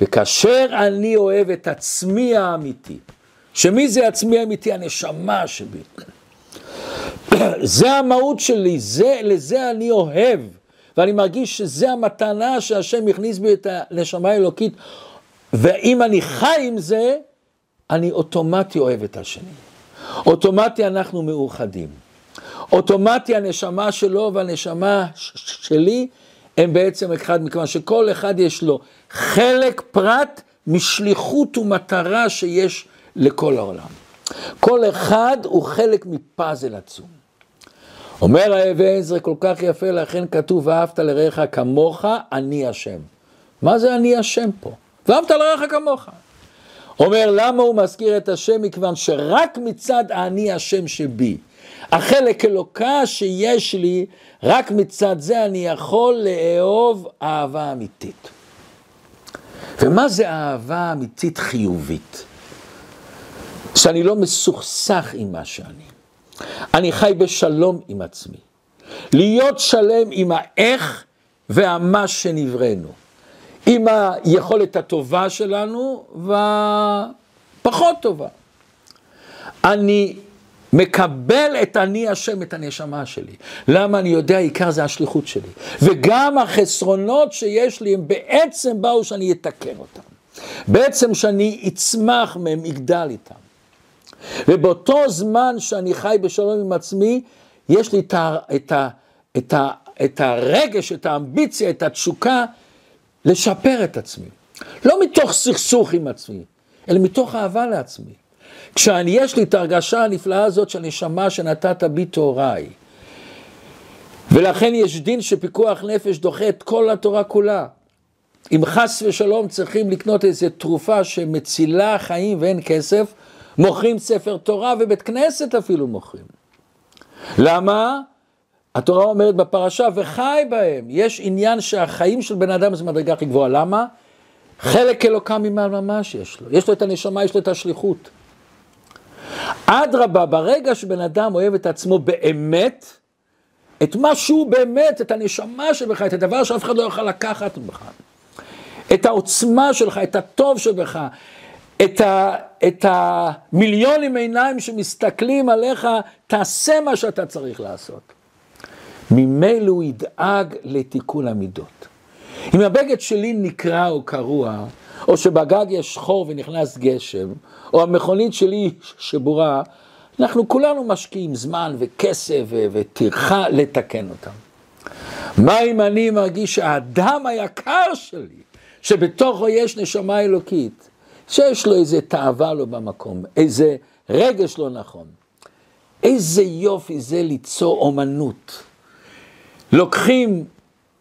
וכאשר אני אוהב את עצמי האמיתי, שמי זה עצמי האמיתי? הנשמה שבי. זה המהות שלי, לזה אני אוהב. ואני מרגיש שזה המתנה שהשם הכניס בי את הנשמה האלוקית. ואם אני חי עם זה, אני אוטומטי אוהב את השני. אוטומטי אנחנו מאוחדים. אוטומטי הנשמה שלו והנשמה שלי הם בעצם אחד, מכיוון שכל אחד יש לו חלק פרט משליחות ומטרה שיש לכל העולם. כל אחד הוא חלק מפאזל עצום. אומר האבן, זה כל כך יפה, לכן כתוב ואהבת לרעך כמוך, אני השם. מה זה אני השם פה? ואהבת לרעך כמוך. אומר למה הוא מזכיר את השם? מכיוון שרק מצד אני השם שבי, החלק אלוקה שיש לי, רק מצד זה אני יכול לאהוב אהבה אמיתית. ומה זה אהבה אמיתית חיובית? שאני לא מסוכסך עם מה שאני. אני חי בשלום עם עצמי. להיות שלם עם האיך והמה שנבראנו. עם היכולת הטובה שלנו והפחות טובה. אני מקבל את אני השם, את הנשמה שלי. למה? אני יודע, עיקר זה השליחות שלי. וגם החסרונות שיש לי, הם בעצם באו שאני אתקן אותם. בעצם שאני אצמח מהם, אגדל איתם. ובאותו זמן שאני חי בשלום עם עצמי, יש לי את הרגש, את האמביציה, את התשוקה, לשפר את עצמי. לא מתוך סכסוך עם עצמי, אלא מתוך אהבה לעצמי. כשאני יש לי את הרגשה הנפלאה הזאת של נשמה שנתת בי תוראי. ולכן יש דין שפיקוח נפש דוחה את כל התורה כולה. אם חס ושלום צריכים לקנות איזה תרופה שמצילה חיים ואין כסף, מוכרים ספר תורה ובית כנסת אפילו מוכרים. למה? התורה אומרת בפרשה וחי בהם. יש עניין שהחיים של בן אדם זה מדרגה הכי גבוהה. למה? חלק אלוקה ממעל ממש יש לו. יש לו את הנשמה, יש לו את השליחות. אדרבה, ברגע שבן אדם אוהב את עצמו באמת, את מה שהוא באמת, את הנשמה שבך, את הדבר שאף אחד לא יוכל לקחת ממך, את העוצמה שלך, את הטוב שבך, את המיליונים עיניים שמסתכלים עליך, תעשה מה שאתה צריך לעשות. ממילא הוא ידאג לתיקון המידות. אם הבגד שלי נקרע או קרוע, או שבגג יש חור ונכנס גשם, או המכונית שלי שבורה, אנחנו כולנו משקיעים זמן וכסף וטרחה לתקן אותם. מה אם אני מרגיש שהאדם היקר שלי, שבתוכו יש נשמה אלוקית, שיש לו איזה תאווה לו במקום, איזה רגש לא נכון. איזה יופי זה ליצור אומנות. לוקחים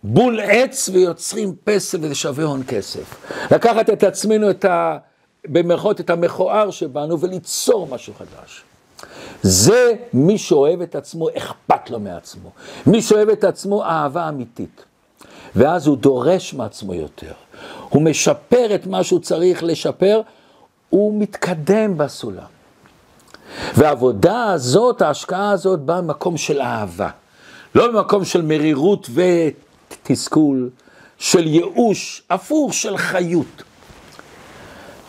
בול עץ ויוצרים פסל וזה שווה הון כסף. לקחת את עצמנו במרכאות את המכוער שבנו וליצור משהו חדש. זה מי שאוהב את עצמו, אכפת לו מעצמו. מי שאוהב את עצמו, אהבה אמיתית. ואז הוא דורש מעצמו יותר. הוא משפר את מה שהוא צריך לשפר, הוא מתקדם בסולם. והעבודה הזאת, ההשקעה הזאת, באה במקום של אהבה. לא במקום של מרירות תסכול, של ייאוש, אפור של חיות.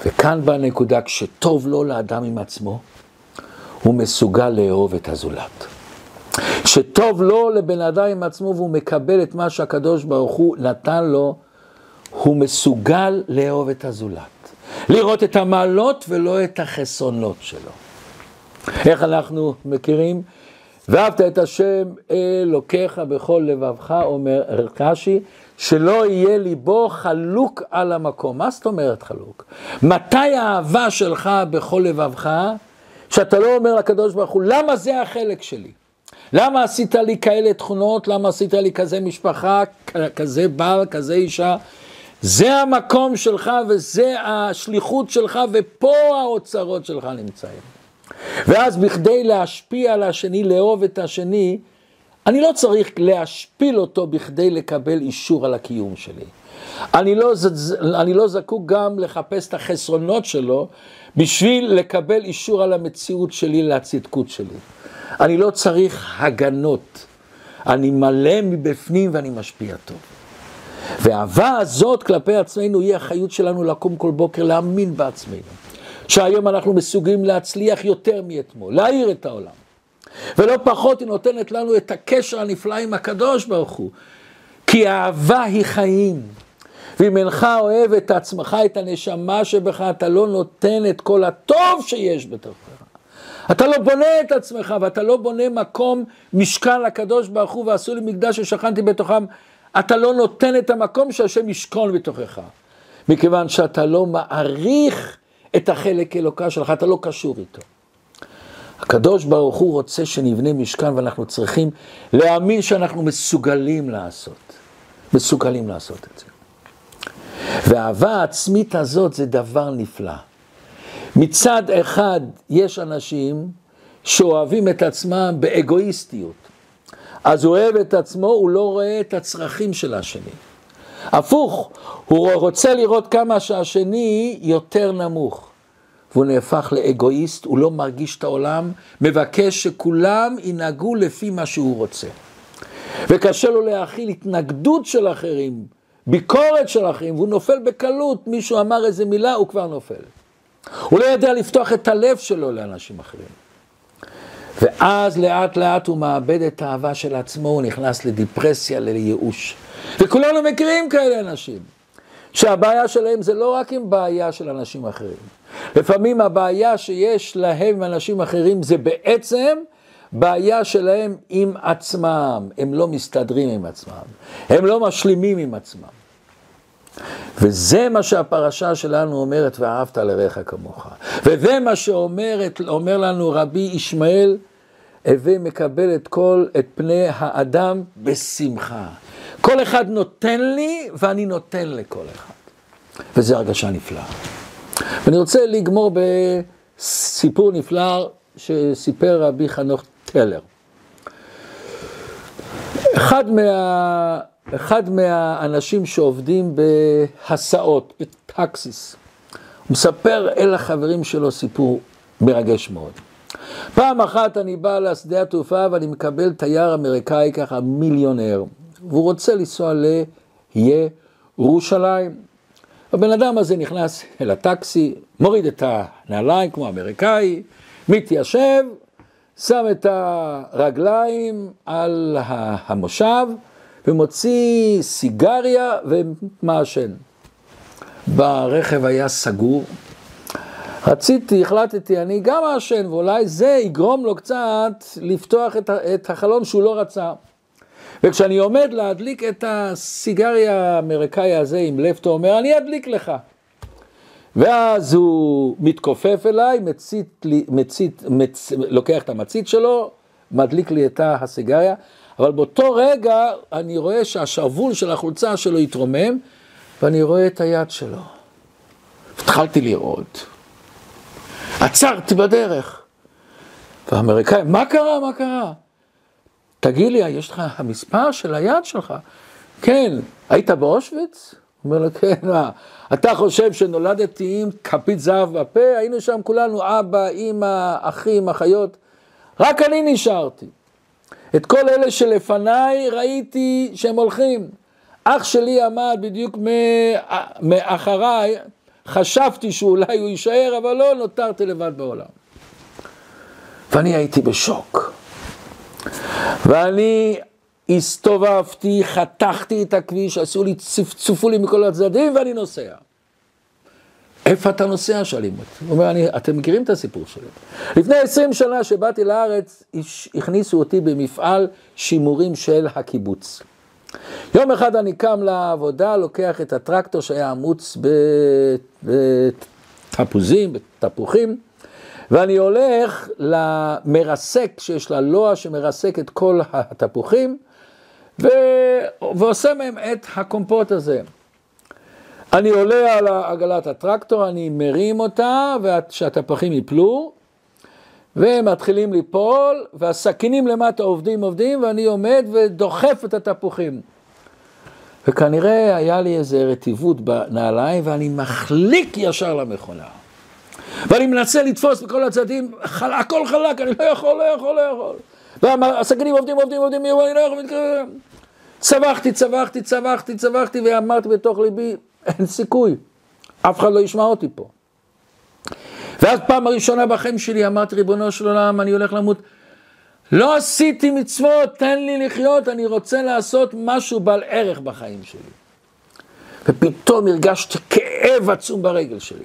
וכאן בנקודה, כשטוב לו לאדם עם עצמו, הוא מסוגל לאהוב את הזולת. כשטוב לו לבן אדם עם עצמו והוא מקבל את מה שהקדוש ברוך הוא נתן לו, הוא מסוגל לאהוב את הזולת. לראות את המעלות ולא את החסרונות שלו. איך אנחנו מכירים? ואהבת את השם אלוקיך בכל לבבך, אומר רש"י, שלא יהיה ליבו חלוק על המקום. מה זאת אומרת חלוק? מתי האהבה שלך בכל לבבך, שאתה לא אומר לקדוש ברוך הוא, למה זה החלק שלי? למה עשית לי כאלה תכונות? למה עשית לי כזה משפחה, כזה בעל, כזה אישה? זה המקום שלך וזה השליחות שלך ופה האוצרות שלך נמצאים. ואז בכדי להשפיע על השני, לאהוב את השני, אני לא צריך להשפיל אותו בכדי לקבל אישור על הקיום שלי. אני לא זקוק גם לחפש את החסרונות שלו בשביל לקבל אישור על המציאות שלי, להצדקות שלי. אני לא צריך הגנות. אני מלא מבפנים ואני משפיע טוב. והאהבה הזאת כלפי עצמנו היא החיות שלנו לקום כל בוקר, להאמין בעצמנו. שהיום אנחנו מסוגלים להצליח יותר מאתמול, להאיר את העולם. ולא פחות היא נותנת לנו את הקשר הנפלא עם הקדוש ברוך הוא. כי האהבה היא חיים. ואם אינך אוהב את עצמך, את הנשמה שבך, אתה לא נותן את כל הטוב שיש בתוכך. אתה לא בונה את עצמך ואתה לא בונה מקום משכן לקדוש ברוך הוא, ועשו לי מקדש ששכנתי בתוכם. אתה לא נותן את המקום שהשם ישכון בתוכך. מכיוון שאתה לא מעריך את החלק אלוקה שלך, אתה לא קשור איתו. הקדוש ברוך הוא רוצה שנבנה משכן, ואנחנו צריכים להאמין שאנחנו מסוגלים לעשות את זה. והאהבה העצמית הזאת זה דבר נפלא. מצד אחד יש אנשים שאוהבים את עצמם באגואיסטיות. אז הוא אוהב את עצמו, הוא לא רואה את הצרכים של השני. הפוך, הוא רוצה לראות כמה שהשני יותר נמוך. והוא נהפך לאגואיסט, הוא לא מרגיש את העולם, מבקש שכולם ינהגו לפי מה שהוא רוצה. וקשה לו להכיל התנגדות של אחרים, ביקורת של אחרים, והוא נופל בקלות. מישהו אמר איזה מילה, הוא כבר נופל. הוא לא יודע לפתוח את הלב שלו לאנשים אחרים. ואז לאט לאט הוא מאבד את האהבה של עצמו, הוא נכנס לדיפרסיה, לייאוש. וכולנו מכירים כאלה אנשים, שהבעיה שלהם זה לא רק עם בעיה של אנשים אחרים. לפעמים הבעיה שיש להם אנשים אחרים זה בעצם בעיה שלהם עם עצמם. הם לא מסתדרים עם עצמם. הם לא משלימים עם עצמם. וזה מה שהפרשה שלנו אומרת, ואהבת לרעך כמוך. וזה מה שאומר לנו רבי ישמעאל, הווה מקבל את פני האדם בשמחה. כל אחד נותן לי ואני נותן לכל אחד. וזו הרגשה נפלאה. ואני רוצה לגמור בסיפור נפלא שסיפר רבי חנוך טלר. אחד מהאנשים שעובדים בהסעות, בטקסיס, הוא מספר אל החברים שלו סיפור מרגש מאוד. פעם אחת אני בא לשדה התעופה ואני מקבל תייר אמריקאי ככה, מיליונר. והוא רוצה לנסוע לירושלים. הבן אדם הזה נכנס אל הטקסי, מוריד את הנעליים כמו אמריקאי, מתיישב, שם את הרגליים על המושב, ומוציא סיגריה ומעשן. ברכב היה סגור. החלטתי, אני גם מעשן, ואולי זה יגרום לו קצת לפתוח את החלון שהוא לא רצה. וכשאני עומד להדליק את הסיגריה האמריקאי הזה עם לפטו, אומר, אני אדליק לך. ואז הוא מתכופף אליי, לוקח את המצית שלו, מדליק לי את הסיגריה, אבל באותו רגע אני רואה שהשרוול של החולצה שלו יתרומם, ואני רואה את היד שלו. התחלתי לראות. עצרתי בדרך. והאמריקאי, מה קרה? תגיד לי, יש לך המספר של היד שלך? כן. היית באושוויץ? הוא אומר לו, כן. אתה חושב שנולדתי עם כפית זהב בפה? היינו שם כולנו, אבא, אמא, אחים, אחיות. רק אני נשארתי. את כל אלה שלפניי ראיתי שהם הולכים. אח שלי עמד בדיוק מאחריי, חשבתי שאולי הוא יישאר, אבל לא, נותרתי לבד בעולם. ואני הייתי בשוק. ואני הסתובבתי, חתכתי את הכביש, צפצפו לי מכל הצדדים ואני נוסע. איפה אתה נוסע? שואלים אותי. הוא אומר, אתם מכירים את הסיפור שלי. לפני 20 שנה שבאתי לארץ, הכניסו אותי במפעל שימורים של הקיבוץ. יום אחד אני קם לעבודה, לוקח את הטרקטור שהיה עמוץ בתפוחים, ואני הולך למרסק שיש לה לוע שמרסק את כל התפוחים, ועושה מהם את הקומפוט הזה. אני עולה על עגלת הטרקטור, אני מרים אותה, שהתפוחים ייפלו, והם מתחילים ליפול, והסכינים למטה עובדים, ואני עומד ודוחף את התפוחים. וכנראה היה לי איזו רטיבות בנעליים, ואני מחליק ישר למכונה. ואני מנסה לתפוס בכל הצדים, הכל חלק, אני לא יכול. והסכינים עובדים, ואני לא יכול להתקרב. צווחתי, ואמרתי בתוך ליבי, אין סיכוי, אף אחד לא ישמע אותי פה. ואז פעם הראשונה בחיים שלי אמרתי, ריבונו של עולם, אני הולך למות. לא עשיתי מצוות, תן לי לחיות, אני רוצה לעשות משהו בעל ערך בחיים שלי. ופתאום הרגשתי כאב עצום ברגל שלי.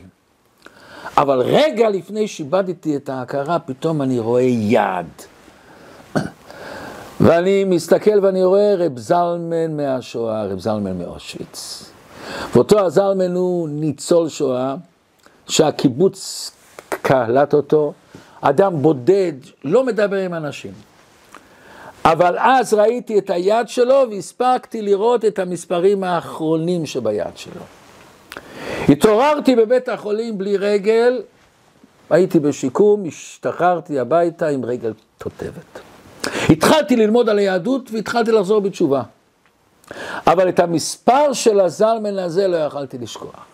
אבל רגע לפני שאיבדתי את ההכרה, פתאום אני רואה יד. ואני מסתכל ואני רואה רב זלמן מהשואה, רב זלמן מאושוויץ. ואותו הזלמן הוא ניצול שואה, שהקיבוץ קהלת אותו, אדם בודד, לא מדבר עם אנשים. אבל אז ראיתי את היד שלו והספקתי לראות את המספרים האחרונים שביד שלו. התעוררתי בבית החולים בלי רגל, הייתי בשיקום, השתחררתי הביתה עם רגל תותבת. התחלתי ללמוד על היהדות והתחלתי לחזור בתשובה. אבל את המספר של הזלמן הזה לא יכלתי לשכוח.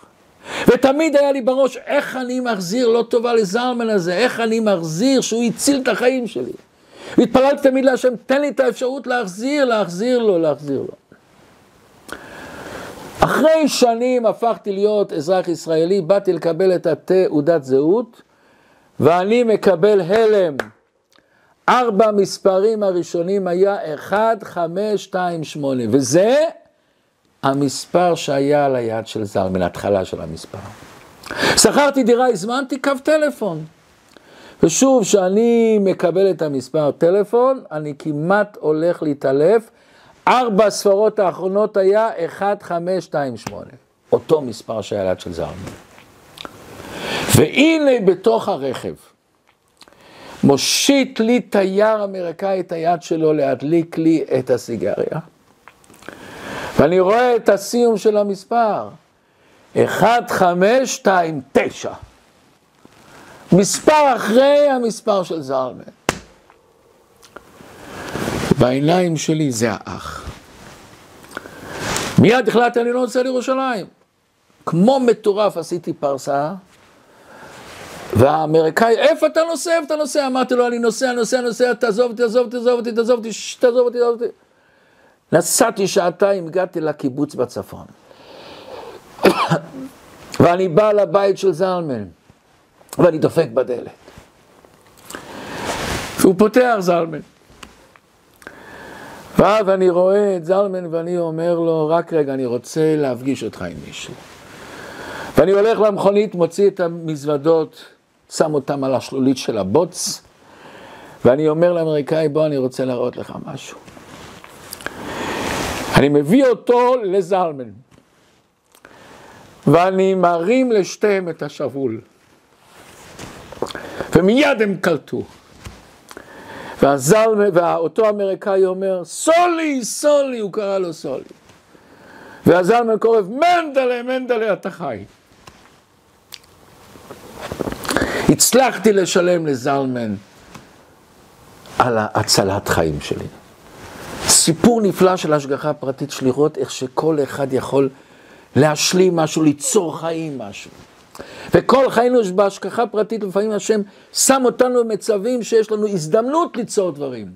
ותמיד היה לי בראש, איך אני מחזיר לא טובה לזלמן הזה, איך אני מחזיר שהוא הציל את החיים שלי. והתפללתי תמיד להשם, תן לי את האפשרות להחזיר לו. אחרי שנים הפכתי להיות אזרח ישראלי, באתי לקבל את תעודת זהות, ואני מקבל הלם. 4 מספרים הראשונים היה 1, 5, 2, 8, וזה המספר שהיה על היד של זלמן, התחלה של המספר. שכרתי דירה, הזמנתי קו טלפון. ושוב, שאני מקבל את המספר טלפון, אני כמעט הולך להתעלף. 4 ספרות האחרונות היה 1, 5, 2, 8. אותו מספר שהיה על היד של זלמן. והנה בתוך הרכב, מושיט לי תייר אמריקאי את היד שלו להדליק לי את הסיגריה. ואני רואה את הסיום של המספר, 1, 5, 2, 9. מספר אחרי המספר של זלמן. בעיניים שלי זה האח. מיד החלטתי אני לא רוצה לירושלים. כמו מטורף עשיתי פרסה, והאמריקאי, איפה אתה נוסע? אמרתי לו, אני נוסע, תעזוב אותי. נסעתי שעתיים, הגעתי לקיבוץ בצפון. ואני בא לבית של זלמן, ואני דופק בדלת. והוא פותח זלמן. ואז אני רואה את זלמן ואני אומר לו, רק רגע, אני רוצה להפגיש אותך עם מישהו. ואני הולך למכונית, מוציא את המזוודות, שם אותם על השלולית של הבוץ, ואני אומר לאמריקאי, בוא, אני רוצה להראות לך משהו. אני מביא אותו לזלמן, ואני מרים לשתיהם את השבול, ומיד הם קלטו. ואותו אמריקאי אומר, סולי, הוא קרא לו סולי. והזלמן קורא, מנדלה, אתה חי. הצלחתי לשלם לזלמן על הצלת חיים שלי. סיפור נפלא של השגחה פרטית, של לראות איך שכל אחד יכול להשלים משהו, ליצור חיים משהו. וכל חיינו בהשגחה פרטית, לפעמים השם שם אותנו במצבים שיש לנו הזדמנות ליצור דברים.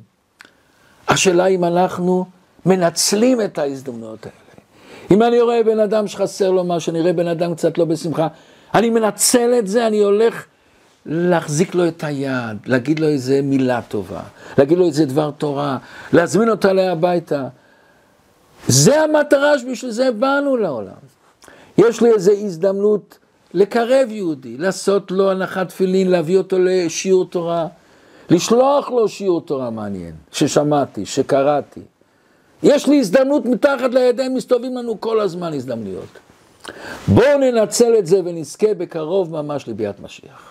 השאלה אם אנחנו מנצלים את ההזדמנות האלה. אם אני רואה בן אדם שחסר לו משהו, אני רואה בן אדם קצת לא בשמחה, אני מנצל את זה, אני הולך להחזיק לו את היד, להגיד לו איזה מילה טובה, להגיד לו איזה דבר תורה, להזמין אותה להביתה. זה המטרה, בשביל זה באנו לעולם. יש לי איזו הזדמנות לקרב יהודי, לעשות לו הנחת תפילין, להביא אותו לשיעור תורה, לשלוח לו שיעור תורה מעניין, ששמעתי, שקראתי. יש לי הזדמנות מתחת לידיים, מסתובבים לנו כל הזמן הזדמנויות. בואו ננצל את זה ונזכה בקרוב ממש לביאת משיח.